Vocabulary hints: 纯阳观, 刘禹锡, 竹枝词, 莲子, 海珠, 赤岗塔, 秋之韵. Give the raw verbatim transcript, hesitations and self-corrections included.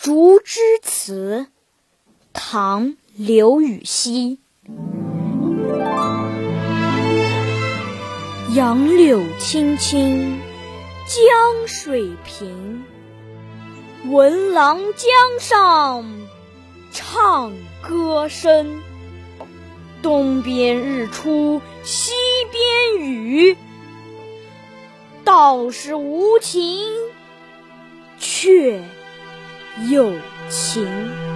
竹枝词，唐·刘禹锡。杨柳青青江水平，闻郎江上唱歌声。东边日出西边雨，道是无晴却有情。